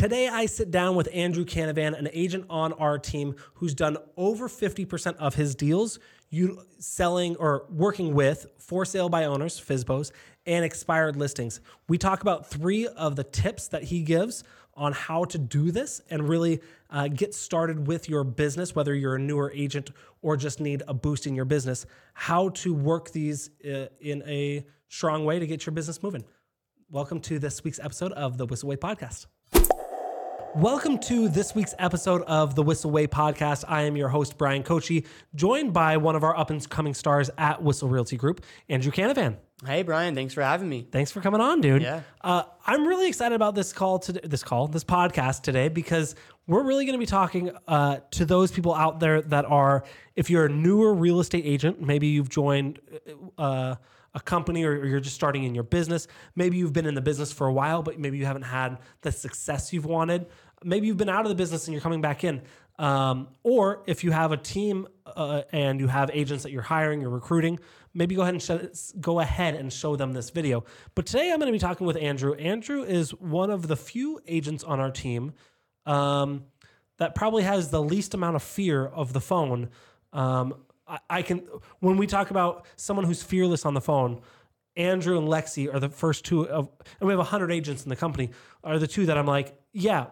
Today, I sit down with Andrew Canavan, an agent on our team who's done over 50% of his deals selling or working with for sale by owners, FSBOs, and expired listings. We talk about three of the tips that he gives on how to do this and really get started with your business, whether you're a newer agent or just need a boost in your business, how to work these in a strong way to get your business moving. Welcome to this week's episode of the Whistle Way Podcast. Welcome to this week's episode of the Whistle Way Podcast. I am your host, Brian Kochi, joined by one of our up-and-coming stars at Whistle Realty Group, Andrew Canavan. Hey, Brian. Thanks for having me. Thanks for coming on, dude. Yeah. I'm really excited about this podcast today, because we're really going to be talking to those people out there that are, if you're a newer real estate agent, maybe you've joined a company or you're just starting in your business. Maybe you've been in the business for a while, but maybe you haven't had the success you've wanted. Maybe you've been out of the business and you're coming back in. Or if you have a team and you have agents that you're hiring, you're recruiting, maybe go ahead and show them this video. But today I'm going to be talking with Andrew. Andrew is one of the few agents on our team that probably has the least amount of fear of the phone. When we talk about someone who's fearless on the phone, Andrew and Lexi are the first two and we have 100 agents in the company, are the two that I'm like, yeah,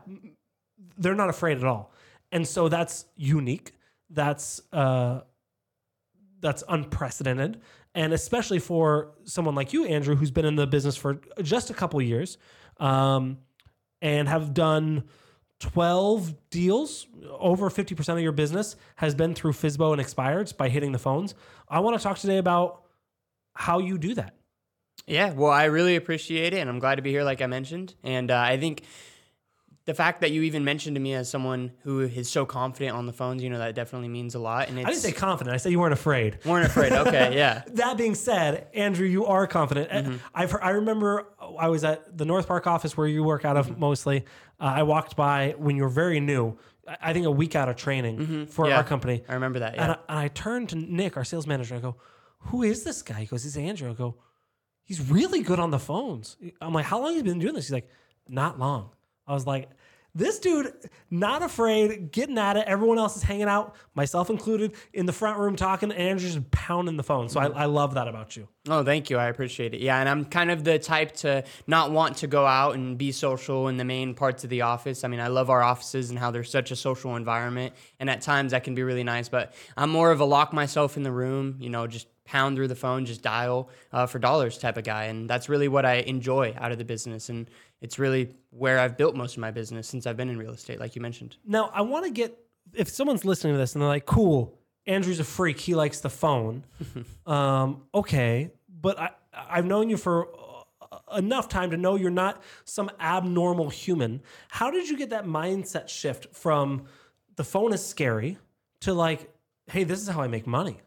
they're not afraid at all. And so that's unique. That's unprecedented. And especially for someone like you, Andrew, who's been in the business for just a couple years, and have done 12 deals, over 50% of your business has been through FSBO and expireds by hitting the phones. I want to talk today about how you do that. Yeah, well, I really appreciate it, and I'm glad to be here, like I mentioned. And I think the fact that you even mentioned to me as someone who is so confident on the phones, you know, that definitely means a lot. And I didn't say confident. I said you weren't afraid. Weren't afraid. Okay, yeah. That being said, Andrew, you are confident. Mm-hmm. I remember I was at the North Park office where you work out of mostly. I walked by when you were very new, I think a week out of training for our company. I remember that, yeah. And I turned to Nick, our sales manager. I go, who is this guy? He goes, he's Andrew. I go, he's really good on the phones. I'm like, how long has he been doing this? He's like, not long. I was like, this dude, not afraid, getting at it. Everyone else is hanging out, myself included, in the front room talking, and Andrew's just pounding the phone. So I love that about you. Oh, thank you. I appreciate it. Yeah, and I'm kind of the type to not want to go out and be social in the main parts of the office. I mean, I love our offices and how they're such a social environment, and at times that can be really nice, but I'm more of a lock myself in the room, you know, just pound through the phone, just dial for dollars type of guy. And that's really what I enjoy out of the business. And it's really where I've built most of my business since I've been in real estate, like you mentioned. Now, I want to get, if someone's listening to this and they're like, cool, Andrew's a freak, he likes the phone. Okay, but I've known you for enough time to know you're not some abnormal human. How did you get that mindset shift from the phone is scary to like, hey, this is how I make money?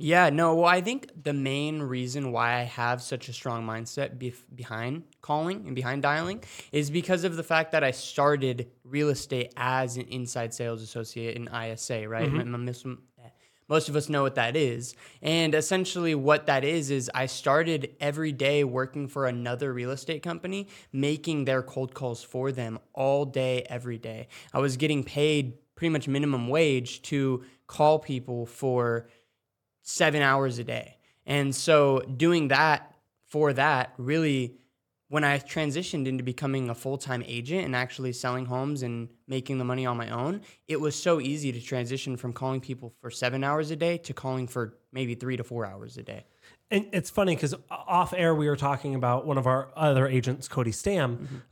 Yeah, no, well, I think the main reason why I have such a strong mindset behind calling and behind dialing is because of the fact that I started real estate as an inside sales associate in ISA, right? Mm-hmm. Most of us know what that is. And essentially what that is I started every day working for another real estate company, making their cold calls for them all day, every day. I was getting paid pretty much minimum wage to call people for 7 hours a day. And so doing that for that, really, when I transitioned into becoming a full-time agent and actually selling homes and making the money on my own, it was so easy to transition from calling people for 7 hours a day to calling for maybe 3 to 4 hours a day. And it's funny because off air, we were talking about one of our other agents, Cody Stam,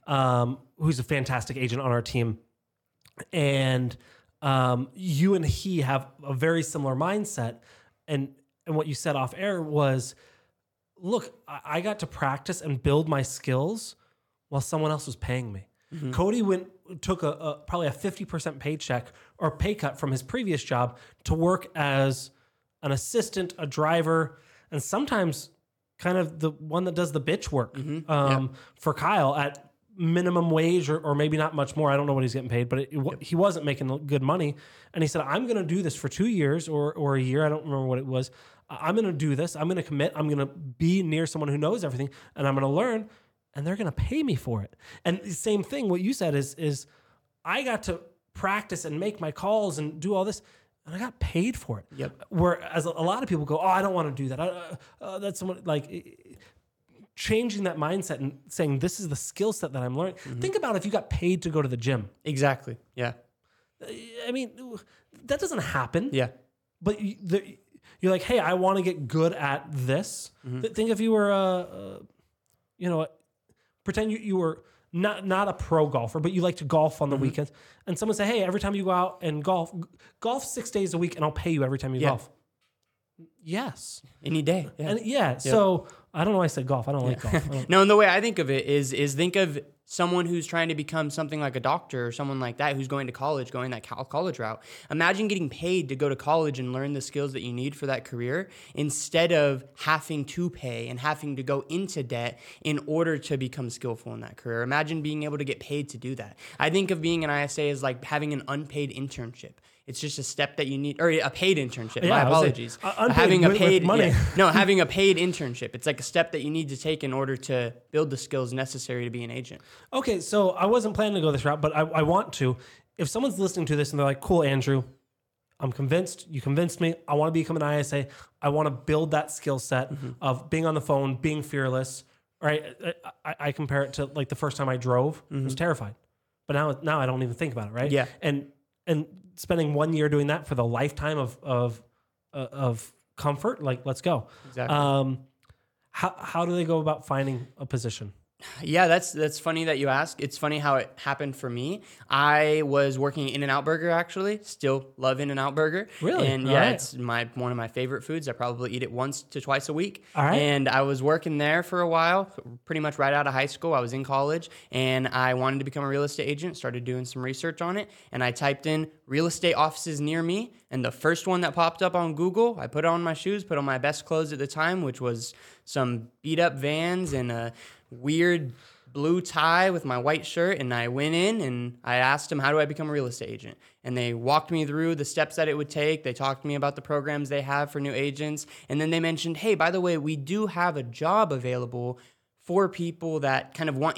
who's a fantastic agent on our team. And you and he have a very similar mindset. And what you said off air was, look, I got to practice and build my skills while someone else was paying me. Mm-hmm. Cody took probably a 50% paycheck or pay cut from his previous job to work as an assistant, a driver, and sometimes kind of the one that does the bitch work for Kyle at minimum wage or maybe not much more. I don't know what he's getting paid, but he wasn't making good money. And he said, I'm going to do this for 2 years or a year. I don't remember what it was. I'm going to do this. I'm going to commit. I'm going to be near someone who knows everything, and I'm going to learn. and they're going to pay me for it. And the same thing, what you said is I got to practice and make my calls and do all this, and I got paid for it. Yep. Whereas a lot of people go, oh, I don't want to do that. That's somewhat like changing that mindset and saying, this is the skill set that I'm learning. Mm-hmm. Think about if you got paid to go to the gym. Exactly. Yeah. I mean, that doesn't happen. Yeah. But you're like, hey, I want to get good at this. Mm-hmm. Think if you were, pretend you were not a pro golfer, but you like to golf on the mm-hmm. weekends. And someone say, hey, every time you go out and golf 6 days a week, and I'll pay you every time you golf. Yes. Any day. Yeah. And yeah. So I don't know why I said golf. I don't like golf. No, and the way I think of it is think of someone who's trying to become something like a doctor or someone like that who's going to college, going that college route. Imagine getting paid to go to college and learn the skills that you need for that career instead of having to pay and having to go into debt in order to become skillful in that career. Imagine being able to get paid to do that. I think of being an ISA as like having an unpaid internship. It's just a step that you need, or a paid internship. Yeah, my apologies. Having a paid internship. It's like a step that you need to take in order to build the skills necessary to be an agent. Okay, so I wasn't planning to go this route, but I want to. If someone's listening to this and they're like, cool, Andrew, I'm convinced. You convinced me. I want to become an ISA. I want to build that skill set mm-hmm. of being on the phone, being fearless. All right, I compare it to like the first time I drove. Mm-hmm. I was terrified. But now I don't even think about it, right? Yeah. And spending 1 year doing that for the lifetime of comfort, like let's go. Exactly. How do they go about finding a position? Yeah, that's funny that you ask. It's funny how it happened for me. I was working In-N-Out Burger, actually. Still love In-N-Out Burger. Really? And yeah, it's one of my favorite foods. I probably eat it once to twice a week. All right. And I was working there for a while, pretty much right out of high school. I was in college, and I wanted to become a real estate agent. Started doing some research on it, and I typed in real estate offices near me, and the first one that popped up on Google, I put on my shoes, put on my best clothes at the time, which was some beat-up Vans and a weird blue tie with my white shirt, and I went in and I asked them, how do I become a real estate agent? And they walked me through the steps that it would take. They talked to me about the programs they have for new agents, and then they mentioned, hey, by the way, we do have a job available for people that kind of want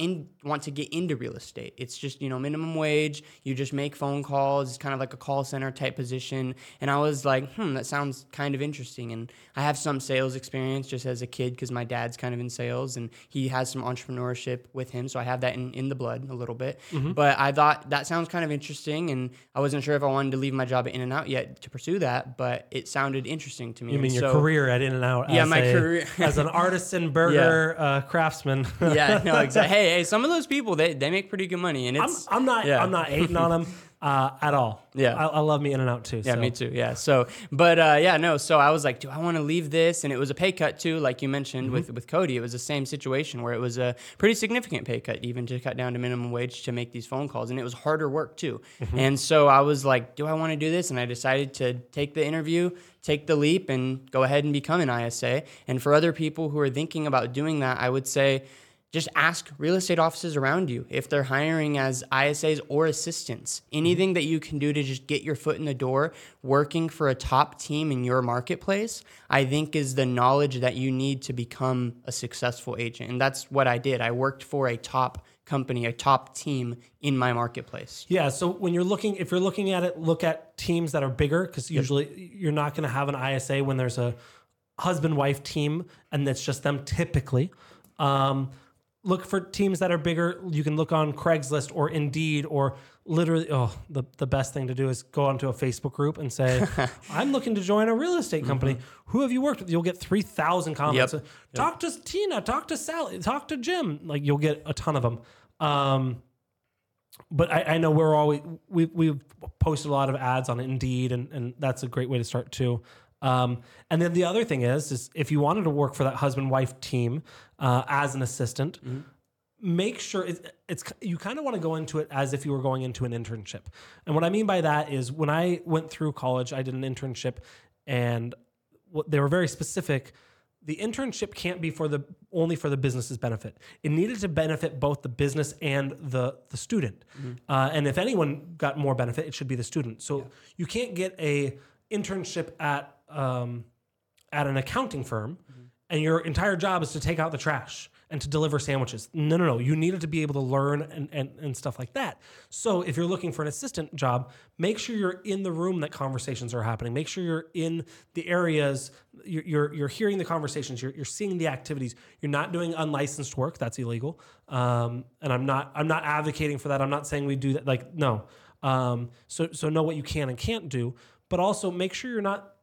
to get into real estate. It's just, minimum wage. You just make phone calls. It's kind of like a call center type position. And I was like, that sounds kind of interesting. And I have some sales experience just as a kid because my dad's kind of in sales and he has some entrepreneurship with him. So I have that in the blood a little bit. Mm-hmm. But I thought that sounds kind of interesting. And I wasn't sure if I wanted to leave my job at In-N-Out yet to pursue that, but it sounded interesting to me. You mean your career at In-N-Out? Yeah, my career. As an artisan burger craftsman. Yeah, no, exactly. Hey, some of those people they make pretty good money, and it's I'm not hating on them at all. Yeah, I love me In-N-Out too. Yeah, so. Me too. Yeah, so I was like, do I want to leave this? And it was a pay cut too, like you mentioned mm-hmm. with Cody. It was the same situation where it was a pretty significant pay cut, even to cut down to minimum wage to make these phone calls, and it was harder work too. Mm-hmm. And so I was like, do I want to do this? And I decided to take the interview. Take the leap and go ahead and become an ISA. And for other people who are thinking about doing that, I would say just ask real estate offices around you if they're hiring as ISAs or assistants. Anything that you can do to just get your foot in the door working for a top team in your marketplace, I think is the knowledge that you need to become a successful agent. And that's what I did. I worked for a top company, a top team in my marketplace. Yeah. So when if you're looking at it, look at teams that are bigger, because usually you're not going to have an ISA when there's a husband-wife team and that's just them typically. Look for teams that are bigger. You can look on Craigslist or Indeed or literally, the best thing to do is go onto a Facebook group and say, I'm looking to join a real estate company. Mm-hmm. Who have you worked with? You'll get 3,000 comments. Yep. Talk to Tina, talk to Sally, talk to Jim. Like you'll get a ton of them. But I know we've posted a lot of ads on Indeed and that's a great way to start too. And then the other thing is if you wanted to work for that husband-wife team as an assistant, mm-hmm. make sure it's you kind of want to go into it as if you were going into an internship. And what I mean by that is when I went through college, I did an internship, and they were very specific. The internship can't be only for the business's benefit. It needed to benefit both the business and the student. Mm-hmm. And if anyone got more benefit, it should be the student. So you can't get a internship at an accounting firm, mm-hmm. and your entire job is to take out the trash and to deliver sandwiches. No. You needed to be able to learn and stuff like that. So if you're looking for an assistant job, make sure you're in the room that conversations are happening. Make sure you're in the areas, you're hearing the conversations, you're seeing the activities. You're not doing unlicensed work. That's illegal. And I'm not advocating for that. I'm not saying we do that. Like, no. So know what you can and can't do, but also make sure you're not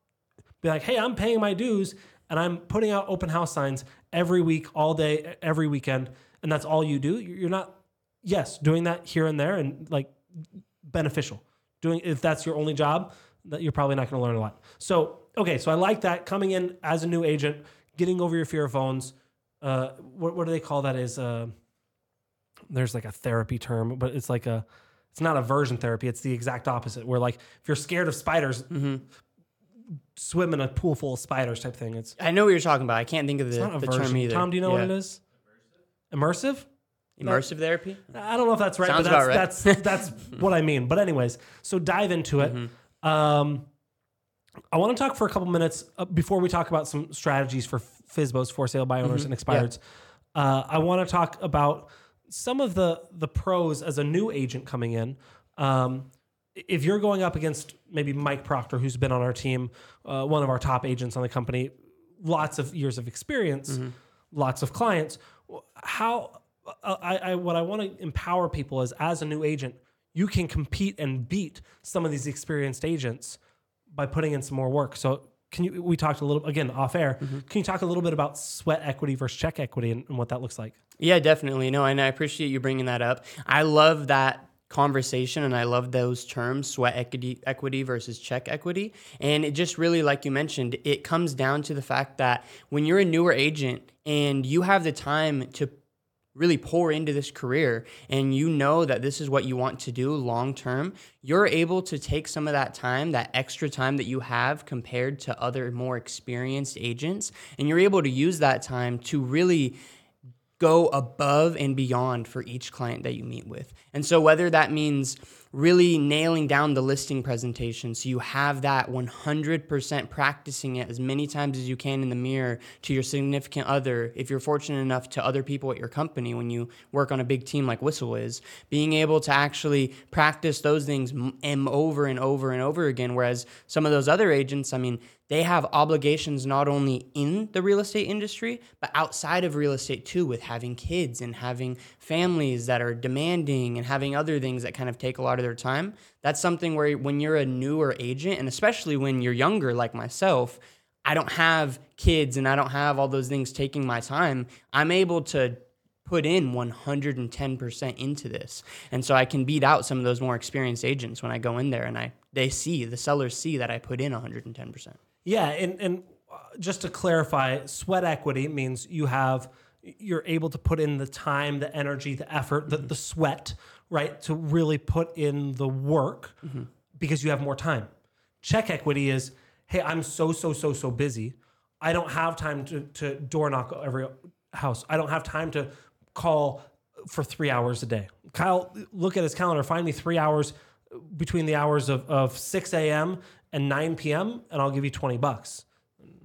be like, hey, I'm paying my dues and I'm putting out open house signs every week, all day, every weekend. And that's all you do. You're not, yes, doing that here and there and like beneficial doing. If that's your only job, that you're probably not going to learn a lot. So, okay. So I like that coming in as a new agent, getting over your fear of phones. What do they call that? There's like a therapy term, but it's like it's not aversion therapy. It's the exact opposite. Where like, if you're scared of spiders, swim in a pool full of spiders type thing. I know what you're talking about. I can't think of the term either. Tom, do you know what it is? Immersive? Immersive therapy? I don't know if that's right. Sounds about right. That's what I mean. But anyways, so dive into it. I want to talk for a couple minutes before we talk about some strategies for FSBOs, for sale by owners and expireds. Yeah. I want to talk about some of the pros as a new agent coming in. If you're going up against maybe Mike Proctor, who's been on our team, one of our top agents on the company, lots of years of experience, lots of clients. What I want to empower people is, as a new agent, you can compete and beat some of these experienced agents by putting in some more work. So we talked a little, again, off air. Can you talk a little bit about sweat equity versus check equity and what that looks like? Yeah, definitely. No, and I appreciate you bringing that up. I love that conversation, and I love those terms, sweat equity versus check equity. And it just really, like you mentioned, it comes down to the fact that when you're a newer agent and you have the time to really pour into this career, and you know that this is what you want to do long term, you're able to take some of that time, that extra time that you have compared to other more experienced agents, and you're able to use that time to really go above and beyond for each client that you meet with. And so whether that means really nailing down the listing presentation so you have that 100%, practicing it as many times as you can in the mirror to your significant other, if you're fortunate enough, to other people at your company when you work on a big team like Whistle is, being able to actually practice those things over and over and over again, whereas some of those other agents, I mean, they have obligations not only in the real estate industry, but outside of real estate too, with having kids and having families that are demanding and having other things that kind of take a lot of their time. That's something where when you're a newer agent, and especially when you're younger like myself, I don't have kids and I don't have all those things taking my time. I'm able to put in 110% into this. And so I can beat out some of those more experienced agents when I go in there and the sellers see that I put in 110%. Yeah, and just to clarify, sweat equity means you're able to put in the time, the energy, the effort, the sweat, right, to really put in the work because you have more time. Check equity is, hey, I'm so busy. I don't have time to door knock every house. I don't have time to call for 3 hours a day. Kyle, look at his calendar. Find me 3 hours between the hours of 6 a.m. and 9 p.m., and I'll give you $20.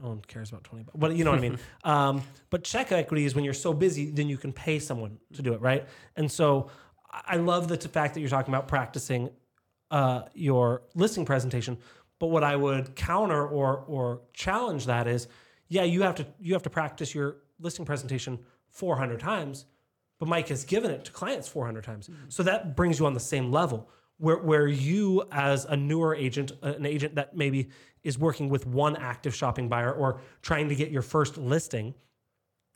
No one cares about $20, but you know what I mean? But check equity is when you're so busy, then you can pay someone to do it, right? And so I love the fact that you're talking about practicing your listing presentation, but what I would counter or challenge that is, yeah, you have to practice your listing presentation 400 times, but Mike has given it to clients 400 times. So that brings you on the same level. Where you, as a newer agent, an agent that maybe is working with one active shopping buyer or trying to get your first listing,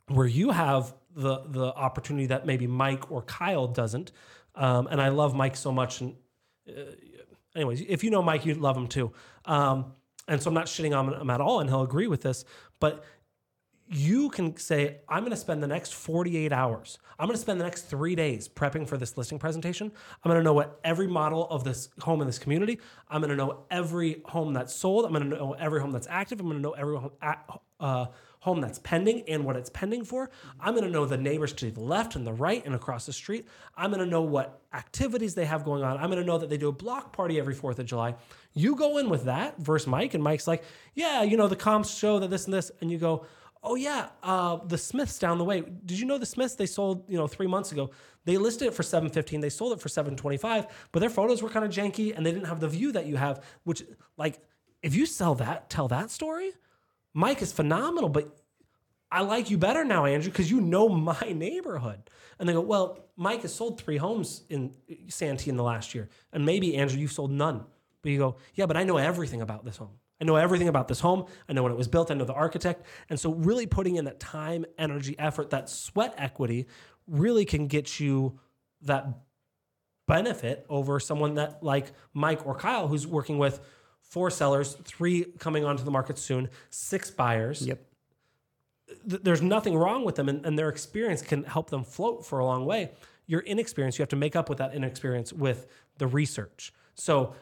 where you have the opportunity that maybe Mike or Kyle doesn't. And I love Mike so much. And anyways, if you know Mike, you'd love him too. And so I'm not shitting on him at all, and he'll agree with this. But you can say, I'm going to spend the next 48 hours. I'm going to spend the next 3 days prepping for this listing presentation. I'm going to know what every model of this home in this community. I'm going to know every home that's sold. I'm going to know every home that's active. I'm going to know every home that's pending and what it's pending for. I'm going to know the neighbors to the left and the right and across the street. I'm going to know what activities they have going on. I'm going to know that they do a block party every 4th of July. You go in with that versus Mike, and Mike's like, yeah, you know, the comps show that this and this. And you go, oh yeah, the Smiths down the way. Did you know the Smiths, they sold, 3 months ago. They listed it for $715, they sold it for $725, but their photos were kind of janky and they didn't have the view that you have, which, like, if you sell that, tell that story. Mike is phenomenal, but I like you better now, Andrew, because you know my neighborhood. And they go, well, Mike has sold 3 homes in Santee in the last year. And maybe, Andrew, you've sold none. But you go, yeah, but I know everything about this home. I know everything about this home. I know when it was built. I know the architect. And so really putting in that time, energy, effort, that sweat equity really can get you that benefit over someone that like Mike or Kyle, who's working with 4 sellers, 3 coming onto the market soon, 6 buyers. Yep. There's nothing wrong with them, and their experience can help them float for a long way. Your inexperience, you have to make up with that inexperience with the research. So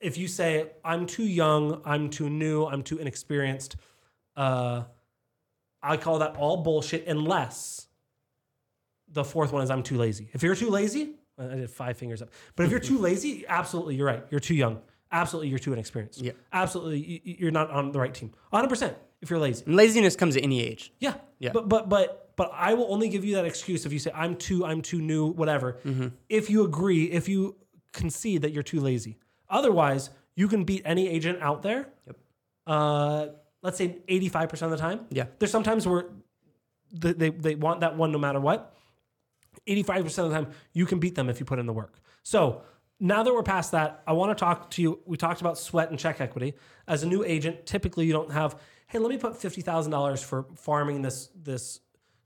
if you say, I'm too young, I'm too new, I'm too inexperienced, I call that all bullshit unless the fourth one is I'm too lazy. If you're too lazy, I did 5 fingers up. But if you're too lazy, absolutely, you're right. You're too young. Absolutely, you're too inexperienced. Yeah. Absolutely, you're not on the right team. 100% if you're lazy. And laziness comes at any age. Yeah. Yeah. But I will only give you that excuse if you say, I'm too new, whatever. Mm-hmm. If you agree, if you concede that you're too lazy. Otherwise, you can beat any agent out there. Yep. Let's say 85% of the time. Yeah. There's sometimes where they want that one no matter what. 85% of the time, you can beat them if you put in the work. So now that we're past that, I want to talk to you. We talked about sweat and check equity. As a new agent, typically you don't have, hey, let me put $50,000 for farming this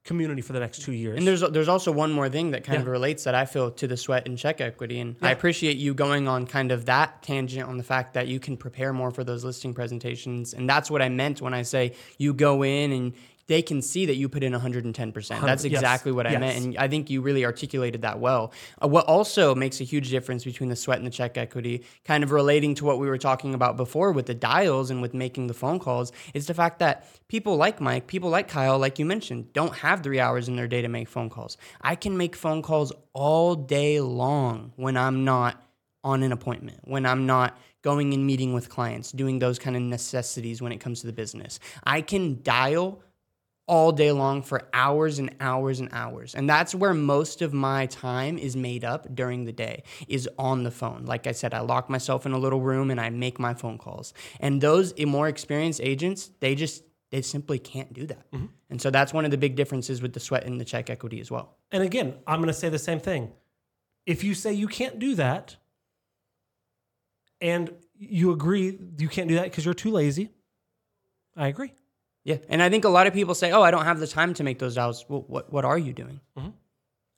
community for the next 2 years. And there's also one more thing that kind of relates that I feel to the sweat and check equity. And I appreciate you going on kind of that tangent on the fact that you can prepare more for those listing presentations. And that's what I meant when I say you go in and they can see that you put in 110%. That's exactly what I meant. And I think you really articulated that well. What also makes a huge difference between the sweat and the check equity, kind of relating to what we were talking about before with the dials and with making the phone calls, is the fact that people like Mike, people like Kyle, like you mentioned, don't have 3 hours in their day to make phone calls. I can make phone calls all day long when I'm not on an appointment, when I'm not going and meeting with clients, doing those kind of necessities when it comes to the business. I can dial all day long for hours and hours and hours. And that's where most of my time is made up during the day, is on the phone. Like I said, I lock myself in a little room and I make my phone calls. And those more experienced agents, they simply can't do that. Mm-hmm. And so that's one of the big differences with the sweat and the check equity as well. And again, I'm going to say the same thing. If you say you can't do that and you agree you can't do that because you're too lazy, I agree. Yeah, and I think a lot of people say, oh, I don't have the time to make those dials. Well, what are you doing? Mm-hmm.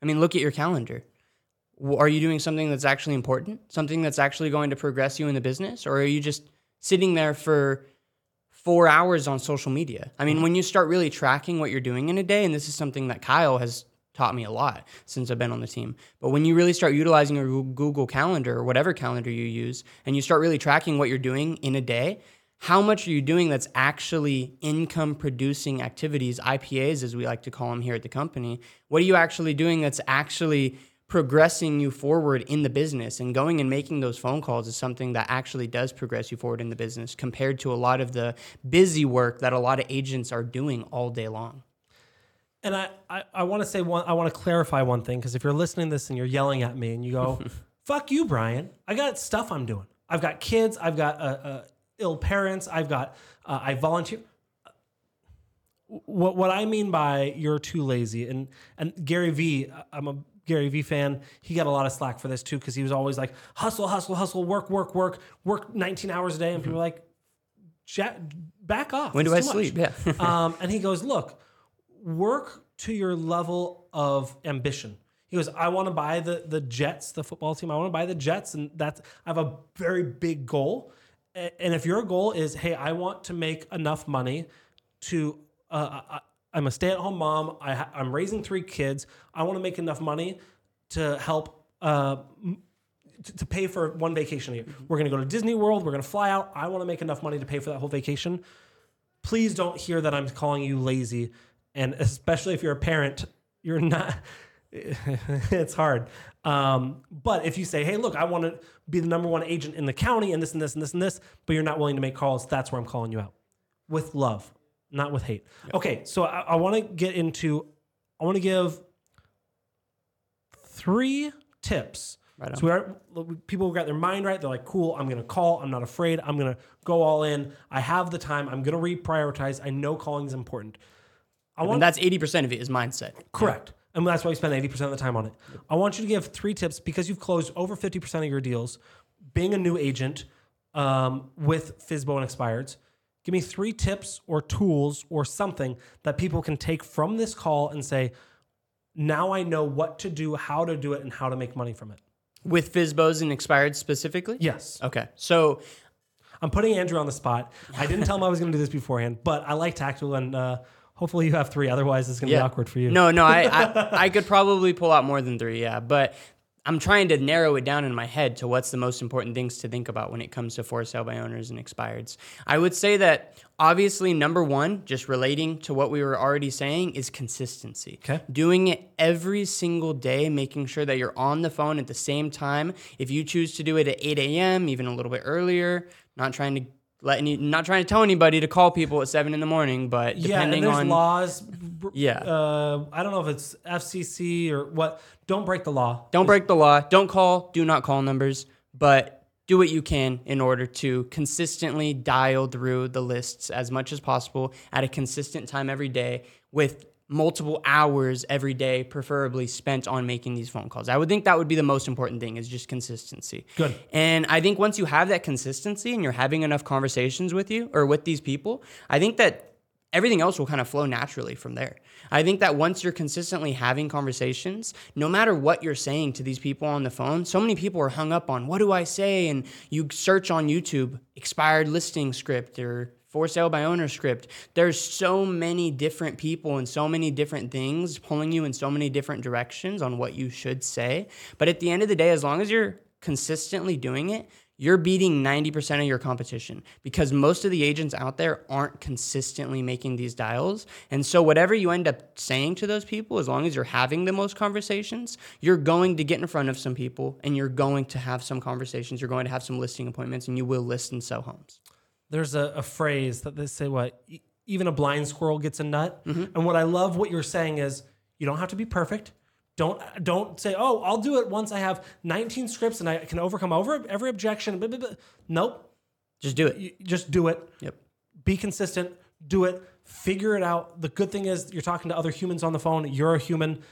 I mean, look at your calendar. Are you doing something that's actually important? Something that's actually going to progress you in the business? Or are you just sitting there for 4 hours on social media? I mean, when you start really tracking what you're doing in a day, and this is something that Kyle has taught me a lot since I've been on the team. But when you really start utilizing your Google Calendar or whatever calendar you use, and you start really tracking what you're doing in a day, how much are you doing that's actually income-producing activities, IPAs as we like to call them here at the company? What are you actually doing that's actually progressing you forward in the business? And going and making those phone calls is something that actually does progress you forward in the business compared to a lot of the busy work that a lot of agents are doing all day long. And I want to say I want to clarify one thing, because if you're listening to this and you're yelling at me and you go, fuck you, Brian, I got stuff I'm doing. I've got kids, I've got ill parents, I've got, I volunteer. What I mean by you're too lazy, and Gary V, I'm a Gary V fan, he got a lot of slack for this too, because he was always like, hustle, hustle, hustle, work 19 hours a day, and people were like, back off. When do I sleep? Yeah. And he goes, look, work to your level of ambition. He goes, I want to buy the Jets, the football team, I want to buy the Jets, and I have a very big goal. And if your goal is, hey, I want to make enough money to, I'm a stay-at-home mom, I'm raising 3 kids, I want to make enough money to help to pay for one vacation a year. We're going to go to Disney World, we're going to fly out, I want to make enough money to pay for that whole vacation. Please don't hear that I'm calling you lazy. And especially if you're a parent, you're not... it's hard. But if you say, hey, look, I want to be the number 1 agent in the county and this and this and this and this, but you're not willing to make calls, that's where I'm calling you out. With love. not with hate. Yep. Okay, so I want to get into, I want to give 3 tips. Right on. So people got their mind right. They're like, cool, I'm going to call. I'm not afraid. I'm going to go all in. I have the time. I'm going to reprioritize. I know calling is important. I mean, that's 80% of it is mindset. Correct. Yeah. And that's why we spend 80% of the time on it. Yep. I want you to give 3 tips because you've closed over 50% of your deals, being a new agent with FSBO and expireds. Give me 3 tips or tools or something that people can take from this call and say, now I know what to do, how to do it, and how to make money from it. With FSBOs and expireds specifically? Yes. Okay. So I'm putting Andrew on the spot. I didn't tell him I was going to do this beforehand, but I like tactical and hopefully you have 3. Otherwise, it's going to be awkward for you. No, I could probably pull out more than 3. Yeah, but I'm trying to narrow it down in my head to what's the most important things to think about when it comes to for sale by owners and expireds. I would say that obviously number 1, just relating to what we were already saying, is consistency. Okay. Doing it every single day, making sure that you're on the phone at the same time. If you choose to do it at 8 a.m., even a little bit earlier, not trying to tell anybody to call people at 7 a.m, but depending on laws. Yeah. I don't know if it's FCC or what. Don't break the law. Don't break the law. Don't call. Do not call numbers, but do what you can in order to consistently dial through the lists as much as possible at a consistent time every day with multiple hours every day, preferably spent on making these phone calls. I would think that would be the most important thing, is just consistency. Good. And I think once you have that consistency and you're having enough conversations with you or with these people, I think that everything else will kind of flow naturally from there. I think that once you're consistently having conversations, no matter what you're saying to these people on the phone, so many people are hung up on, what do I say? And you search on YouTube, expired listing script or for sale by owner script. There's so many different people and so many different things pulling you in so many different directions on what you should say. But at the end of the day, as long as you're consistently doing it, you're beating 90% of your competition, because most of the agents out there aren't consistently making these dials. And so whatever you end up saying to those people, as long as you're having the most conversations, you're going to get in front of some people and you're going to have some conversations. You're going to have some listing appointments and you will list and sell homes. There's a phrase that they say, even a blind squirrel gets a nut. Mm-hmm. And what I love what you're saying is you don't have to be perfect. Don't say, oh, I'll do it once I have 19 scripts and I can overcome every objection. Blah, blah, blah. Nope. Just do it. Just do it. Yep. Be consistent. Do it. Figure it out. The good thing is you're talking to other humans on the phone. You're a human.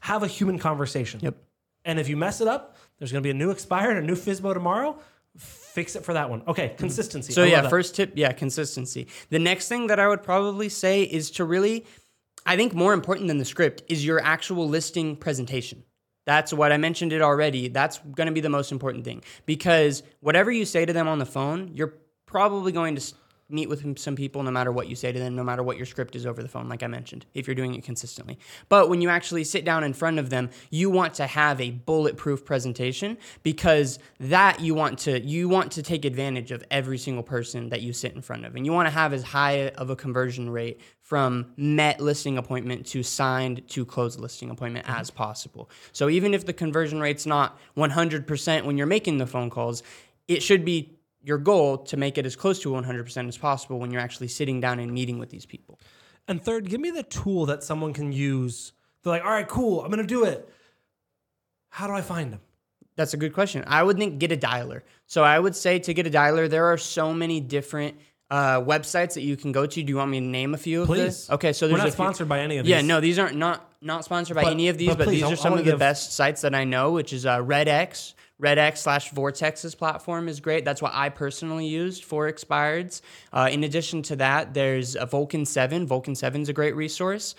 Have a human conversation. Yep. And if you mess it up, there's going to be a new expired, a new FSBO tomorrow. Fix it for that one. Okay, consistency. So first tip, consistency. The next thing that I would probably say is to really... I think more important than the script is your actual listing presentation. That's what I mentioned it already. That's going to be the most important thing, because whatever you say to them on the phone, you're probably going to meet with some people no matter what you say to them, no matter what your script is over the phone, like I mentioned, if you're doing it consistently. But when you actually sit down in front of them, you want to have a bulletproof presentation, because that you want to take advantage of every single person that you sit in front of. And you want to have as high of a conversion rate from met listing appointment to signed to closed listing appointment as possible. So even if the conversion rate's not 100% when you're making the phone calls, it should be your goal to make it as close to 100% as possible when you're actually sitting down and meeting with these people. And third, give me the tool that someone can use. They're like, all right, cool, I'm going to do it. How do I find them? That's a good question. I would think get a dialer. So I would say to get a dialer, there are so many different websites that you can go to. Do you want me to name a few of these? Please. Okay, so there's sponsored by any of these. Yeah, no, these aren't not sponsored by any of these, but these are some of the best sites that I know, which is RedX. RedX / Vortex's platform is great. That's what I personally used for expireds. In addition to that, there's Vulcan 7. Vulcan 7 is a great resource.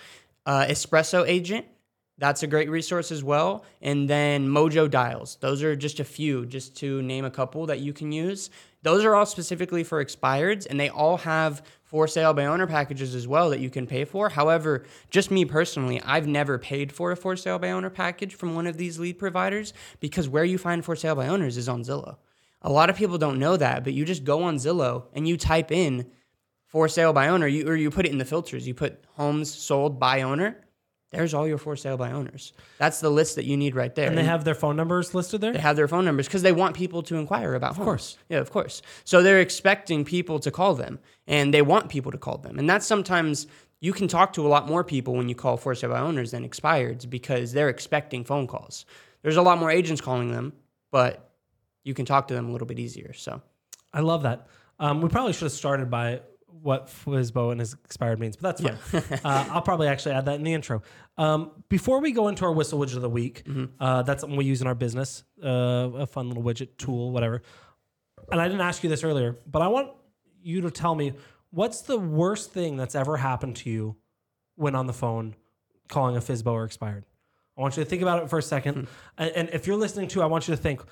Espresso Agent, that's a great resource as well. And then Mojo Dials. Those are just a few, just to name a couple that you can use. Those are all specifically for expireds, and they all have for sale by owner packages as well that you can pay for. However, just me personally, I've never paid for a for sale by owner package from one of these lead providers, because where you find for sale by owners is on Zillow. A lot of people don't know that, but you just go on Zillow and you type in for sale by owner, or you put it in the filters. You put homes sold by owner, there's all your for sale by owners. That's the list that you need right there. And they have their phone numbers listed there? They have their phone numbers because they want people to inquire about homes. Of course. Yeah, of course. So they're expecting people to call them, and they want people to call them. And that's sometimes you can talk to a lot more people when you call for sale by owners than expireds because they're expecting phone calls. There's a lot more agents calling them, but you can talk to them a little bit easier. So I love that. We probably should have started by what FSBO and his expired means, but that's fine. Yeah. I'll probably actually add that in the intro. Before we go into our Whistle Widget of the Week, that's something we use in our business, a fun little widget, tool, whatever. And I didn't ask you this earlier, but I want you to tell me, what's the worst thing that's ever happened to you when on the phone calling a FSBO or expired? I want you to think about it for a second. And if you're listening to, I want you to think,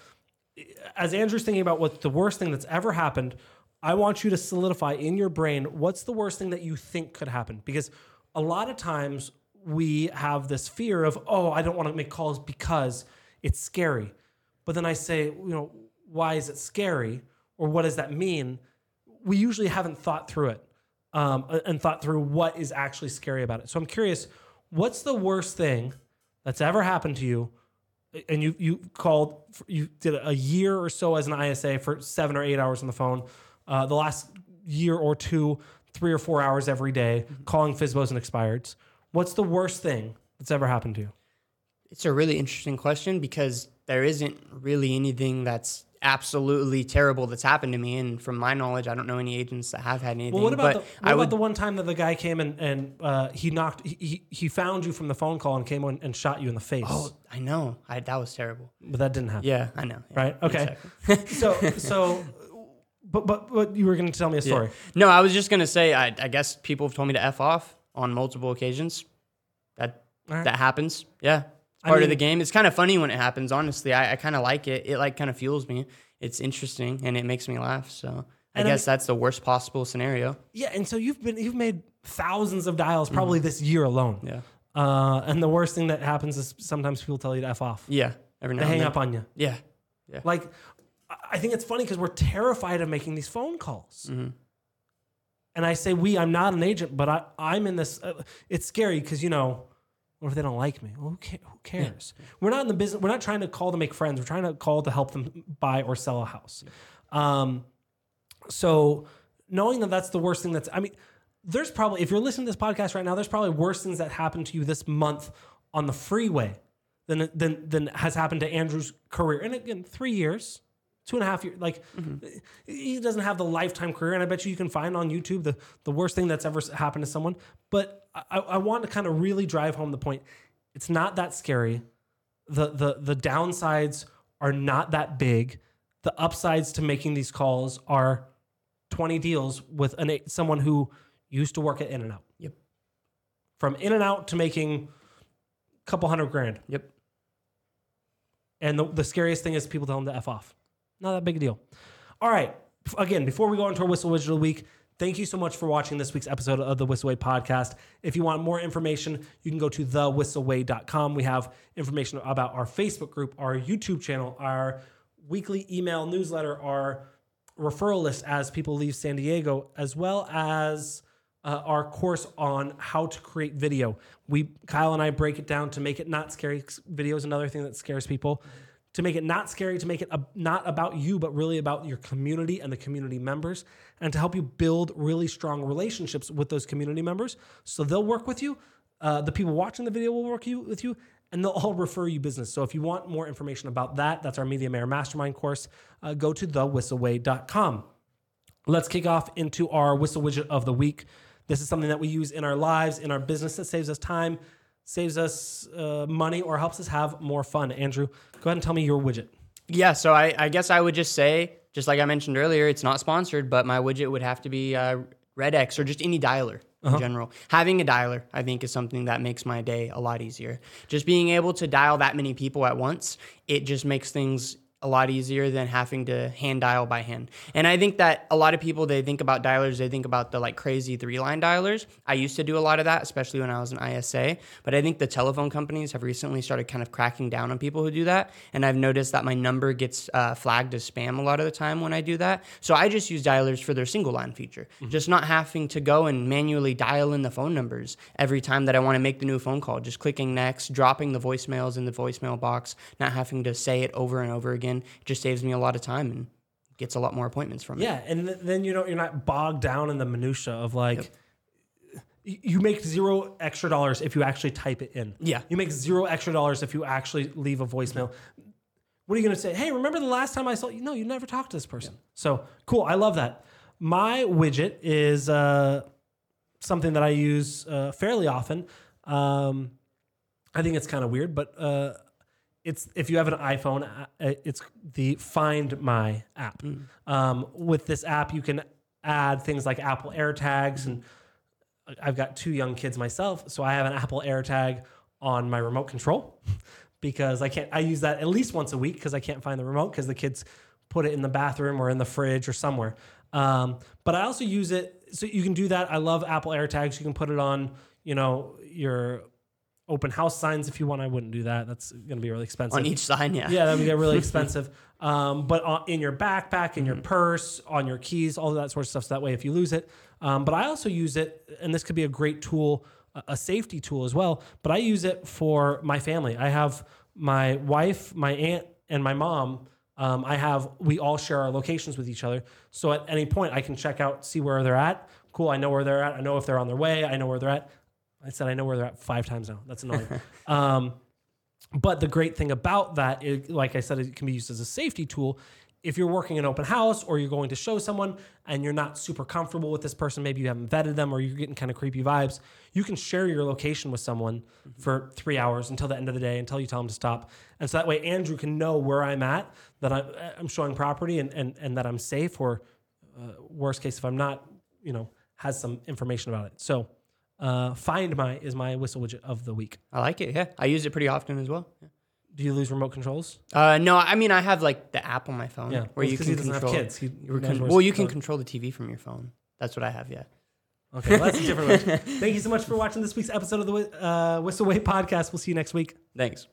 as Andrew's thinking about what's the worst thing that's ever happened, I want you to solidify in your brain, what's the worst thing that you think could happen? Because a lot of times we have this fear of, oh, I don't want to make calls because it's scary. But then I say, you know, why is it scary? Or what does that mean? We usually haven't thought through it and thought through what is actually scary about it. So I'm curious, what's the worst thing that's ever happened to you? And you did a year or so as an ISA for 7 or 8 hours on the phone. The last year or two, 3 or 4 hours every day, calling FSBOs and expireds. What's the worst thing that's ever happened to you? It's a really interesting question because there isn't really anything that's absolutely terrible that's happened to me. And from my knowledge, I don't know any agents that have had anything. Well, what about the one time that the guy came and he found you from the phone call and came on and shot you in the face? Oh, I know. That was terrible. But that didn't happen. Yeah, I know. Yeah, right? Okay. Exactly. So... But you were going to tell me a story. Yeah. No, I was just going to say, I guess people have told me to F off on multiple occasions. That happens. Yeah. It's part of the game. It's kind of funny when it happens, honestly. I kind of like it. It kind of fuels me. It's interesting, and it makes me laugh. So I guess that's the worst possible scenario. Yeah, and so you've made thousands of dials probably this year alone. Yeah. And the worst thing that happens is sometimes people tell you to F off. Yeah. Every now and then. They hang up on you. Yeah. Yeah. Like... I think it's funny because we're terrified of making these phone calls. Mm-hmm. And I say I'm not an agent, but I'm in this. It's scary because, you know, what if they don't like me? Well, who cares? Yeah. We're not in the business. We're not trying to call to make friends. We're trying to call to help them buy or sell a house. Yeah. So knowing that that's the worst thing there's probably, if you're listening to this podcast right now, there's probably worse things that happened to you this month on the freeway than has happened to Andrew's career. And again, 3 years. 2.5 years, he doesn't have the lifetime career, and I bet you can find on YouTube the worst thing that's ever happened to someone. But I want to kind of really drive home the point. It's not that scary. The downsides are not that big. The upsides to making these calls are 20 deals with someone who used to work at In-N-Out. Yep. From In-N-Out to making a couple $100,000. Yep. And the scariest thing is people tell them to F off. Not that big a deal. All right. Again, before we go into our Whistle Widget of the Week, thank you so much for watching this week's episode of the Whistle Way Podcast. If you want more information, you can go to thewhistleway.com. We have information about our Facebook group, our YouTube channel, our weekly email newsletter, our referral list as people leave San Diego, as well as our course on how to create video. Kyle and I break it down to make it not scary. Video is another thing that scares people. To make it not scary, to make it not about you, but really about your community and the community members, and to help you build really strong relationships with those community members. So they'll work with you. The people watching the video will work with you, and they'll all refer you business. So if you want more information about that, that's our Media Mayor Mastermind course. Go to thewhistleway.com. Let's kick off into our Whistle Widget of the Week. This is something that we use in our lives, in our business, that saves us time, saves us money, or helps us have more fun. Andrew, go ahead and tell me your widget. Yeah, so I guess I would just say, just like I mentioned earlier, it's not sponsored, but my widget would have to be Red X or just any dialer in general. Having a dialer, I think, is something that makes my day a lot easier. Just being able to dial that many people at once, it just makes things a lot easier than having to hand dial by hand. And I think that a lot of people, they think about dialers, they think about the like crazy 3-line dialers. I used to do a lot of that, especially when I was an ISA. But I think the telephone companies have recently started kind of cracking down on people who do that. And I've noticed that my number gets flagged as spam a lot of the time when I do that. So I just use dialers for their single line feature, just not having to go and manually dial in the phone numbers every time that I want to make the new phone call, just clicking next, dropping the voicemails in the voicemail box, not having to say it over and over again. It just saves me a lot of time and gets a lot more appointments from it. Yeah, and then you don't, you're not bogged down in the minutia of like, you make $0 extra if you actually type it in. Yeah. You make $0 extra if you actually leave a voicemail. What are you going to say? Hey, remember the last time I saw you? No, you never talked to this person. Yeah. So cool. I love that. My widget is something that I use fairly often. I think it's kind of weird, but... It's if you have an iPhone, it's the Find My App. With this app, you can add things like Apple AirTags, and I've got 2 young kids myself, so I have an Apple AirTag on my remote control because I can't. I use that at least once a week because I can't find the remote because the kids put it in the bathroom or in the fridge or somewhere. But I also use it so you can do that. I love Apple AirTags. You can put it on, you know, your open house signs if you want. I wouldn't do that. That's going to be really expensive. On each sign, yeah. Yeah, that would get really expensive. But in your backpack, in your purse, on your keys, all of that sort of stuff. So that way if you lose it. But I also use it, and this could be a great tool, a safety tool as well, but I use it for my family. I have my wife, my aunt, and my mom. We all share our locations with each other. So at any point I can check out, see where they're at. Cool, I know where they're at. I know if they're on their way. I know where they're at. I said I know where they're at 5 times now. That's annoying. But the great thing about that, like I said, it can be used as a safety tool. If you're working an open house or you're going to show someone and you're not super comfortable with this person, maybe you haven't vetted them or you're getting kind of creepy vibes, you can share your location with someone for 3 hours until the end of the day, until you tell them to stop. And so that way Andrew can know where I'm at, that I'm showing property and that I'm safe, or worst case, if I'm not, you know, has some information about it. So... Find My is my whistle widget of the week. I like it. Yeah, I use it pretty often as well. Yeah. Do you lose remote controls? No, I mean I have like the app on my phone where you can control kids. You can control the TV from your phone. That's what I have. Yeah. Okay, well, that's a different one. Thank you so much for watching this week's episode of the Whistle Way Podcast. We'll see you next week. Thanks.